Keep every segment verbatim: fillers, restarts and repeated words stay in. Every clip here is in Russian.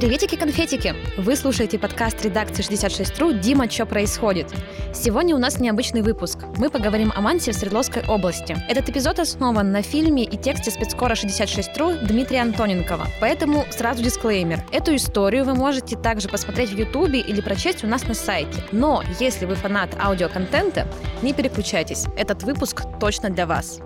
Приветики-конфетики! Вы слушаете подкаст редакции шестьдесят шесть точка ру «Дима, чё происходит?». Сегодня у нас необычный выпуск. Мы поговорим о манси в Свердловской области. Этот эпизод основан на фильме и тексте спецкора шестьдесят шесть точка ру Дмитрия Антоненкова. Поэтому сразу дисклеймер. Эту историю вы можете также посмотреть в Ютубе или прочесть у нас на сайте. Но если вы фанат аудиоконтента, не переключайтесь. Этот выпуск точно для вас.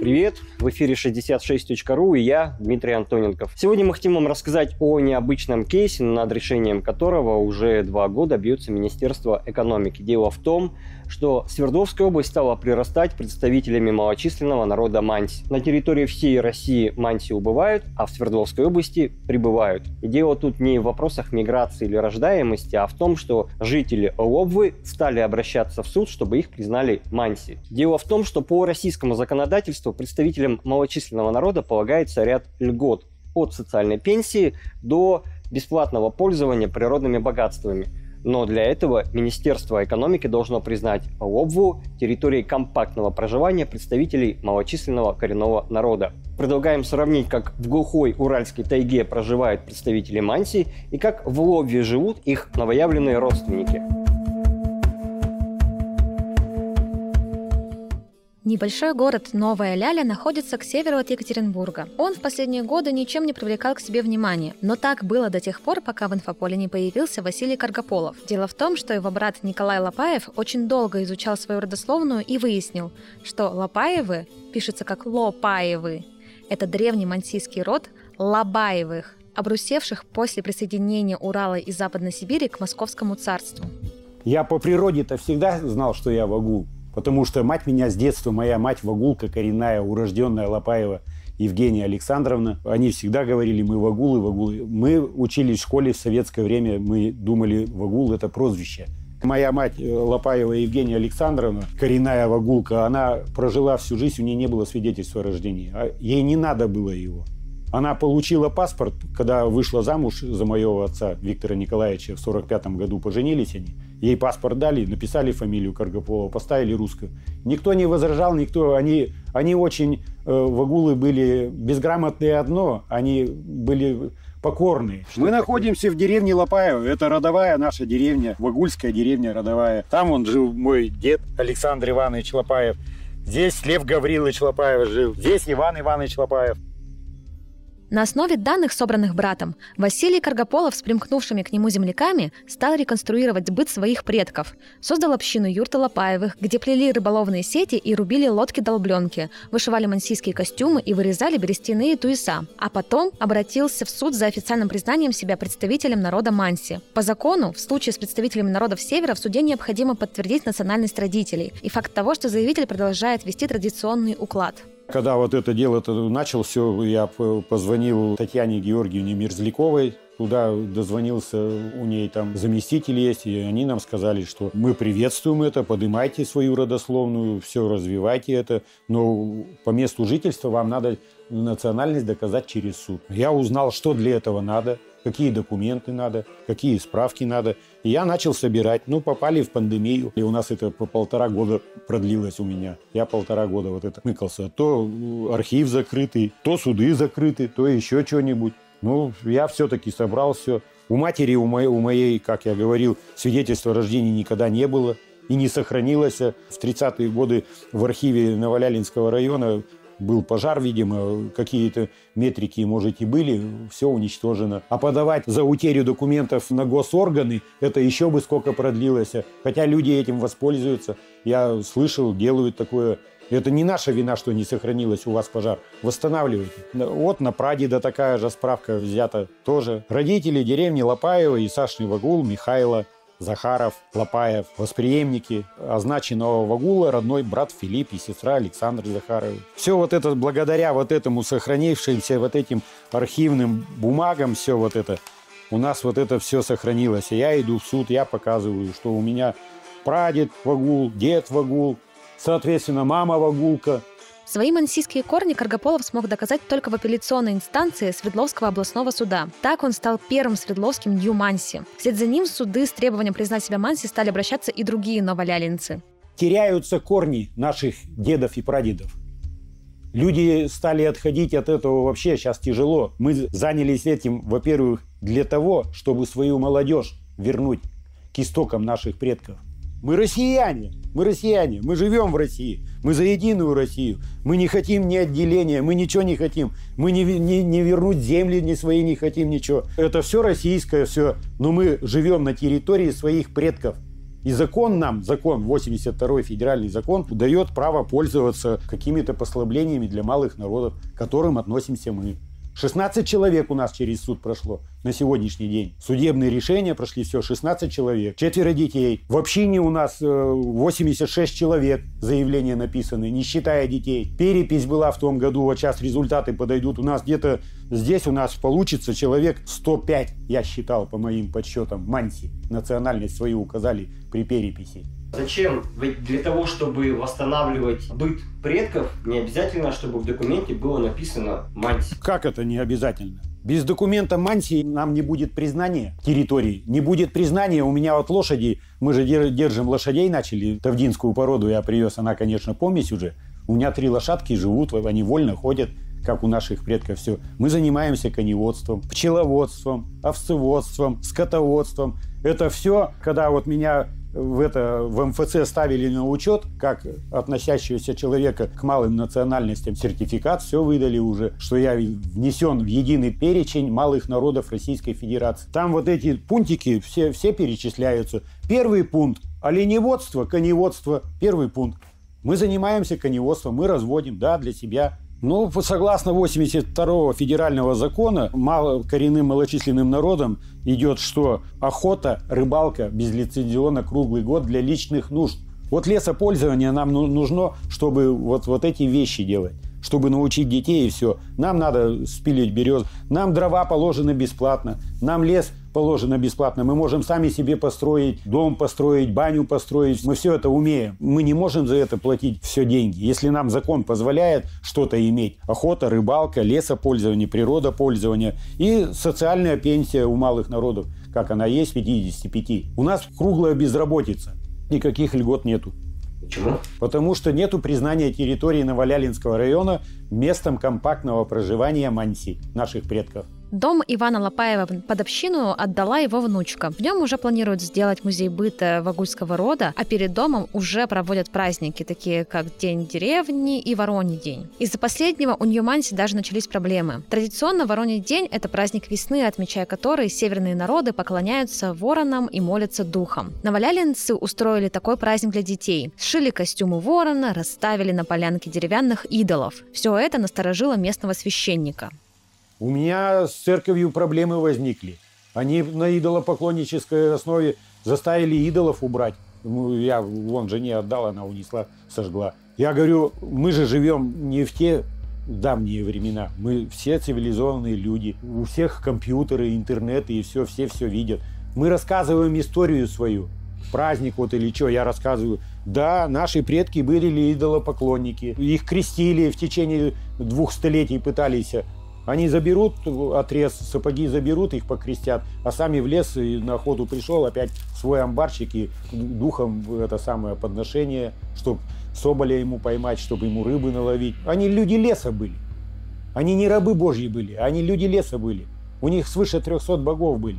Привет! В эфире шестьдесят шесть точка ру и я, Дмитрий Антоненков. Сегодня мы хотим вам рассказать о необычном кейсе, над решением которого уже два года бьется Министерство экономики. Дело в том, что Свердловская область стала прирастать представителями малочисленного народа манси. На территории всей России манси убывают, а в Свердловской области прибывают. И дело тут не в вопросах миграции или рождаемости, а в том, что жители Лобвы стали обращаться в суд, чтобы их признали манси. Дело в том, что по российскому законодательству представителям малочисленного народа полагается ряд льгот от социальной пенсии до бесплатного пользования природными богатствами. Но для этого Министерство экономики должно признать Лобву территорией компактного проживания представителей малочисленного коренного народа. Предлагаем сравнить, как в глухой уральской тайге проживают представители манси и как в Лобве живут их новоявленные родственники. Небольшой город Новая Ляля находится к северу от Екатеринбурга. Он в последние годы ничем не привлекал к себе внимания, но так было до тех пор, пока в инфополе не появился Василий Каргополов. Дело в том, что его брат Николай Лопаев очень долго изучал свою родословную и выяснил, что Лопаевы пишется как Лопаевы. Это древний мансийский род Лобаевых, обрусевших после присоединения Урала и Западной Сибири к Московскому царству. Я по природе-то всегда знал, что я вагул. Потому что мать меня с детства, моя мать вагулка коренная, урожденная Лопаева Евгения Александровна. Они всегда говорили, мы вагулы, вагулы. Мы учились в школе в советское время, мы думали, вагул – это прозвище. Моя мать Лопаева Евгения Александровна, коренная вагулка, она прожила всю жизнь, у нее не было свидетельства о рождении. Ей не надо было его. Она получила паспорт, когда вышла замуж за моего отца Виктора Николаевича. В сорок пятом году поженились они. Ей паспорт дали, написали фамилию Каргополова, поставили русскую. Никто не возражал, никто. Они, они очень, э, вагулы были безграмотные одно, они были покорные. Мы находимся в деревне Лопаево. Это родовая наша деревня, вагульская деревня родовая. Там он жил, мой дед Александр Иванович Лопаев. Здесь Лев Гаврилович Лопаев жил. Здесь Иван Иванович Лопаев. На основе данных, собранных братом, Василий Каргополов с примкнувшими к нему земляками стал реконструировать быт своих предков. Создал общину юрты Лопаевых, где плели рыболовные сети и рубили лодки-долбленки, вышивали мансийские костюмы и вырезали берестяные туеса. А потом обратился в суд за официальным признанием себя представителем народа манси. По закону, в случае с представителями народов Севера в суде необходимо подтвердить национальность родителей и факт того, что заявитель продолжает вести традиционный уклад. Когда вот это дело начал, все, я позвонил Татьяне Георгиевне Мерзляковой, туда дозвонился, у ней там заместитель есть, и они нам сказали, что мы приветствуем это, поднимайте свою родословную, все, развивайте это, но по месту жительства вам надо национальность доказать через суд. Я узнал, что для этого надо, какие документы надо, какие справки надо. И я начал собирать. Ну, попали в пандемию. И у нас это по полтора года продлилось у меня. Я полтора года вот это мыкался. То архив закрытый, то суды закрыты, то еще что-нибудь. Ну, я все-таки собрал все. У матери, у моей, у моей, как я говорил, свидетельства о рождении никогда не было и не сохранилось. В тридцатые годы в архиве Новолялинского района был пожар, видимо, какие-то метрики, может, и были, все уничтожено. А подавать за утерю документов на госорганы, это еще бы сколько продлилось. Хотя люди этим воспользуются. Я слышал, делают такое. Это не наша вина, что не сохранилось у вас пожар. Восстанавливайте. Вот на прадеда такая же справка взята тоже. Родители деревни Лопаева и Сашный вагул Михайла. Захаров, Лопаев, восприемники означенного вагула, родной брат Филипп и сестра Александра Захарова. Все вот это благодаря вот этому сохранившимся вот этим архивным бумагам, все вот это, у нас вот это все сохранилось. Я иду в суд, я показываю, что у меня прадед вагул, дед вагул, соответственно, мама вагулка. Свои мансийские корни Каргополов смог доказать только в апелляционной инстанции Свердловского областного суда. Так он стал первым свердловским нью-манси. Вслед за ним суды с требованием признать себя манси стали обращаться и другие новолялинцы. Теряются корни наших дедов и прадедов. Люди стали отходить от этого вообще, сейчас тяжело. Мы занялись этим, во-первых, для того, чтобы свою молодежь вернуть к истокам наших предков. Мы россияне, мы россияне, мы живем в России, мы за единую Россию. Мы не хотим ни отделения, мы ничего не хотим, мы не, не, не вернуть земли ни свои не хотим, ничего. Это все российское, все, но мы живем на территории своих предков. И закон нам, закон, восемьдесят второй федеральный закон, дает право пользоваться какими-то послаблениями для малых народов, к которым относимся мы. шестнадцать человек у нас через суд прошло на сегодняшний день. Судебные решения прошли все, шестнадцать человек, четверо детей. В общине у нас восемьдесят шесть человек, заявления написаны, не считая детей. Перепись была в том году, вот сейчас результаты подойдут. У нас где-то здесь у нас получится человек сто пять, я считал по моим подсчетам, манси. Национальность свою указали при переписи. Зачем? Ведь для того, чтобы восстанавливать быт предков, не обязательно, чтобы в документе было написано «манси». Как это не обязательно? Без документа манси нам не будет признания территории. Не будет признания. У меня вот лошади, мы же держим лошадей, начали. Тавдинскую породу я привез, она, конечно, помесь уже. У меня три лошадки живут, они вольно ходят, как у наших предков все. Мы занимаемся коневодством, пчеловодством, овцеводством, скотоводством. Это все, когда вот меня... В, это, в эм эф цэ ставили на учет, как относящегося человека к малым национальностям. Сертификат все выдали уже, что я внесен в единый перечень малых народов Российской Федерации. Там вот эти пунктики все, все перечисляются. Первый пункт – оленеводство, коневодство. Первый пункт. Мы занимаемся коневодством, мы разводим, да, для себя. Ну, согласно восемьдесят второго федерального закона, мало коренным малочисленным народам идет что? Охота, рыбалка безлицензионно круглый год для личных нужд. Вот лесопользование нам нужно, чтобы вот, вот эти вещи делать, чтобы научить детей и все. Нам надо спилить берез, нам дрова положено бесплатно, нам лес положено бесплатно. Мы можем сами себе построить, дом построить, баню построить. Мы все это умеем. Мы не можем за это платить все деньги. Если нам закон позволяет что-то иметь, охота, рыбалка, лесопользование, природопользование и социальная пенсия у малых народов, как она есть, пятьдесят пять. У нас круглая безработица. Никаких льгот нету. Почему? Потому что нету признания территории Новолялинского района местом компактного проживания манси, наших предков. Дом Ивана Лопаева под общину отдала его внучка. В нем уже планируют сделать музей быта вагульского рода, а перед домом уже проводят праздники, такие как День деревни и Вороний день. Из-за последнего у нью-манси даже начались проблемы. Традиционно Вороний день – это праздник весны, отмечая который северные народы поклоняются воронам и молятся духам. Новолялинцы устроили такой праздник для детей. Сшили костюмы ворона, расставили на полянке деревянных идолов. Все это насторожило местного священника. У меня с церковью проблемы возникли. Они на идолопоклоннической основе заставили идолов убрать. Ну, я вон жене отдал, она унесла, сожгла. Я говорю, мы же живем не в те давние времена. Мы все цивилизованные люди. У всех компьютеры, интернеты и все, все все видят. Мы рассказываем историю свою. Праздник вот или что, я рассказываю. Да, наши предки были идолопоклонники. Их крестили в течение двух столетий, пытались... Они заберут отрез, сапоги заберут, их покрестят, а сами в лес и на охоту пришел, опять свой амбарчик и духом это самое подношение, чтобы соболя ему поймать, чтобы ему рыбы наловить. Они люди леса были. Они не рабы божьи были, они люди леса были. У них свыше трехсот богов были.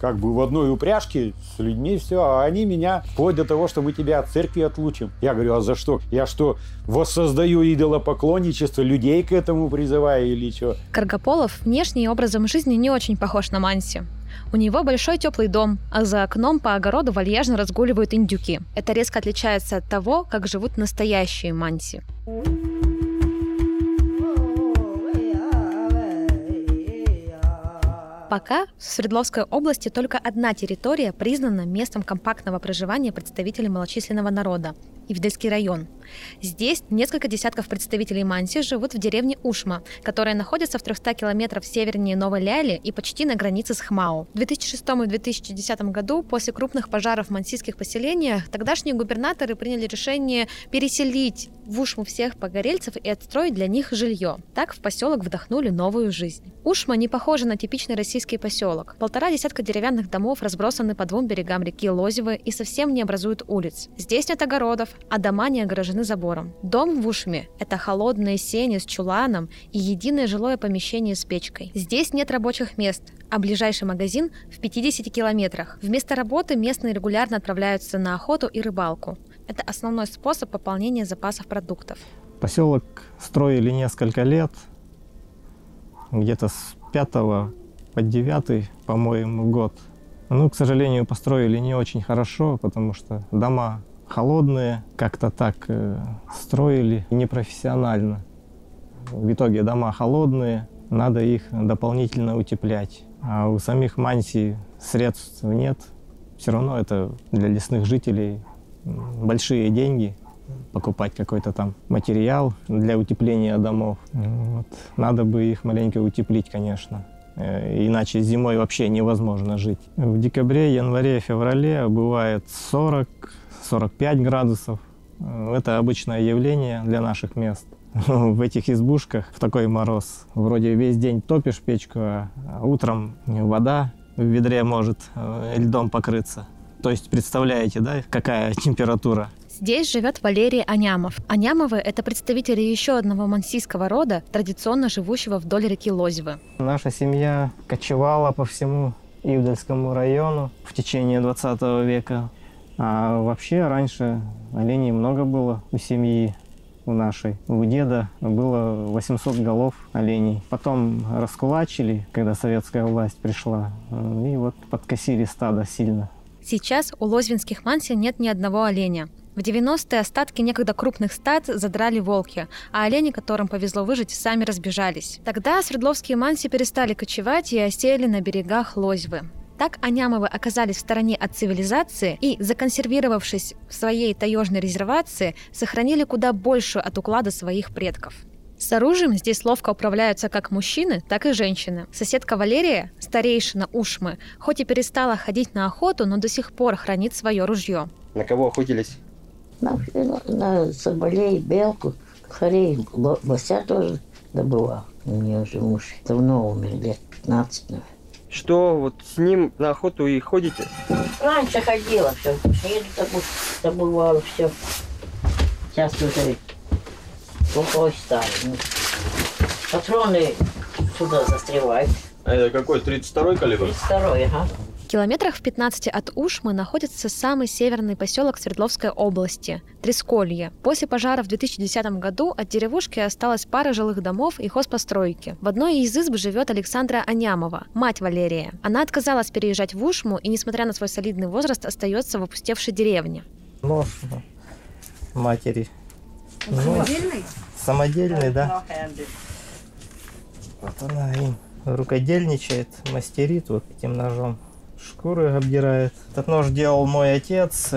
Как бы в одной упряжке с людьми все, а они меня вплоть до того, что мы тебя от церкви отлучим. Я говорю, а за что? Я что, воссоздаю идолопоклонничество, людей к этому призываю или что? Каргополов внешне и образом жизни не очень похож на манси. У него большой теплый дом, а за окном по огороду вальяжно разгуливают индюки. Это резко отличается от того, как живут настоящие манси. Пока в Свердловской области только одна территория признана местом компактного проживания представителей малочисленного народа – Ивдельский район. Здесь несколько десятков представителей манси живут в деревне Ушма, которая находится в трёхстах километров севернее Новой Ляли и почти на границе с Хмау. В две тысячи шестом и две тысячи десятом году после крупных пожаров в мансийских поселениях тогдашние губернаторы приняли решение переселить в Ушму всех погорельцев и отстроить для них жилье. Так в поселок вдохнули новую жизнь. Ушма не похожа на типичный российский поселок. Полтора десятка деревянных домов разбросаны по двум берегам реки Лозьвы и совсем не образуют улиц. Здесь нет огородов, а дома не огорожены забором. Дом в Ушме – это холодные сени с чуланом и единое жилое помещение с печкой. Здесь нет рабочих мест, а ближайший магазин в пятидесяти километрах. Вместо работы местные регулярно отправляются на охоту и рыбалку. Это основной способ пополнения запасов продуктов. Поселок строили несколько лет, где-то с пятого по девятый, по-моему, год. Ну, к сожалению, построили не очень хорошо, потому что дома холодные, как-то так э, строили непрофессионально. В итоге дома холодные, надо их дополнительно утеплять. А у самих манси средств нет. Все равно это для лесных жителей большие деньги. Покупать какой-то там материал для утепления домов. Вот. Надо бы их маленько утеплить, конечно. Иначе зимой вообще невозможно жить. В декабре, январе, феврале бывает сорок-сорок пять градусов. Это обычное явление для наших мест. В этих избушках в такой мороз. Вроде весь день топишь печку, а утром вода в ведре может льдом покрыться. То есть представляете, да, какая температура? Здесь живет Валерий Анямов. Анямовы – это представители еще одного мансийского рода, традиционно живущего вдоль реки Лозьвы. Наша семья кочевала по всему Ивдельскому району в течение двадцатого века. А вообще раньше оленей много было у семьи, у нашей. У деда было восемьсот голов оленей. Потом раскулачили, когда советская власть пришла, и вот подкосили стадо сильно. Сейчас у лозьвинских манси нет ни одного оленя. В девяностые остатки некогда крупных стад задрали волки, а олени, которым повезло выжить, сами разбежались. Тогда свердловские манси перестали кочевать и осели на берегах Лозьвы. Так Анямовы оказались в стороне от цивилизации и, законсервировавшись в своей таежной резервации, сохранили куда больше от уклада своих предков. С оружием здесь ловко управляются как мужчины, так и женщины. Соседка Валерия, старейшина Ушмы, хоть и перестала ходить на охоту, но до сих пор хранит свое ружье. На кого охотились? На, на соболей, белку, хорей, лося тоже добывал. У меня уже муж давно умер, лет пятнадцать. Наверное. Что, вот с ним на охоту и ходите? Раньше ходила, все, еду добывала, все. Сейчас уже плохо стало. Патроны сюда застревают. А это какой, тридцать второй калибр? тридцать второй, ага. В километрах в пятнадцати от Ушмы находится самый северный поселок Свердловской области – Тресколье. После пожара в две тысячи десятом году от деревушки осталась пара жилых домов и хозпостройки. В одной из изб живет Александра Анямова, мать Валерия. Она отказалась переезжать в Ушму и, несмотря на свой солидный возраст, остается в опустевшей деревне. Нож матери. Он самодельный? Самодельный, да. Вот она им рукодельничает, мастерит вот этим ножом. Шкуры обдирает. Этот нож делал мой отец,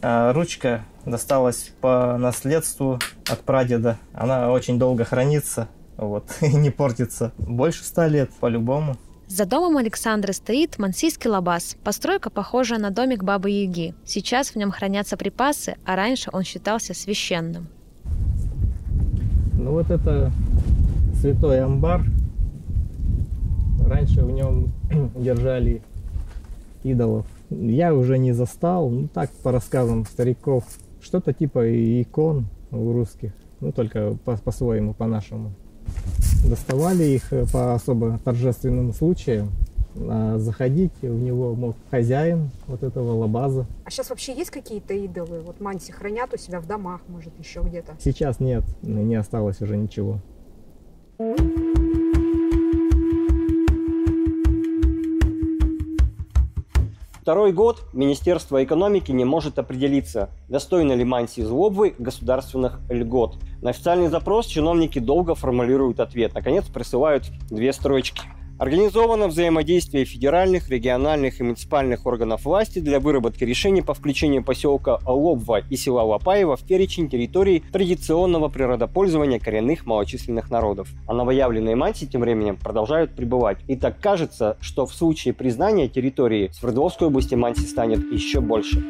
а ручка досталась по наследству от прадеда. Она очень долго хранится, вот, и не портится. Больше ста лет по-любому. За домом Александры стоит мансийский лабаз. Постройка, похожая на домик Бабы-Яги. Сейчас в нем хранятся припасы, а раньше он считался священным. Ну вот это святой амбар. Раньше в нем держали идолов. Я уже не застал, ну так по рассказам стариков, что-то типа икон у русских, ну только по- по-своему, по-нашему. Доставали их по особо торжественным случаям, а заходить в него мог хозяин вот этого лабаза. А сейчас вообще есть какие-то идолы? Вот манси хранят у себя в домах, может, еще где-то? Сейчас нет, не осталось уже ничего. Второй год Министерство экономики не может определиться, достойны ли манси из Лобвы государственных льгот. На официальный запрос чиновники долго формулируют ответ. Наконец присылают две строчки. Организовано взаимодействие федеральных, региональных и муниципальных органов власти для выработки решений по включению поселка Лобва и села Лопаево в перечень территорий традиционного природопользования коренных малочисленных народов. А новоявленные манси тем временем продолжают пребывать. И так кажется, что в случае признания территории Свердловской области манси станет еще больше.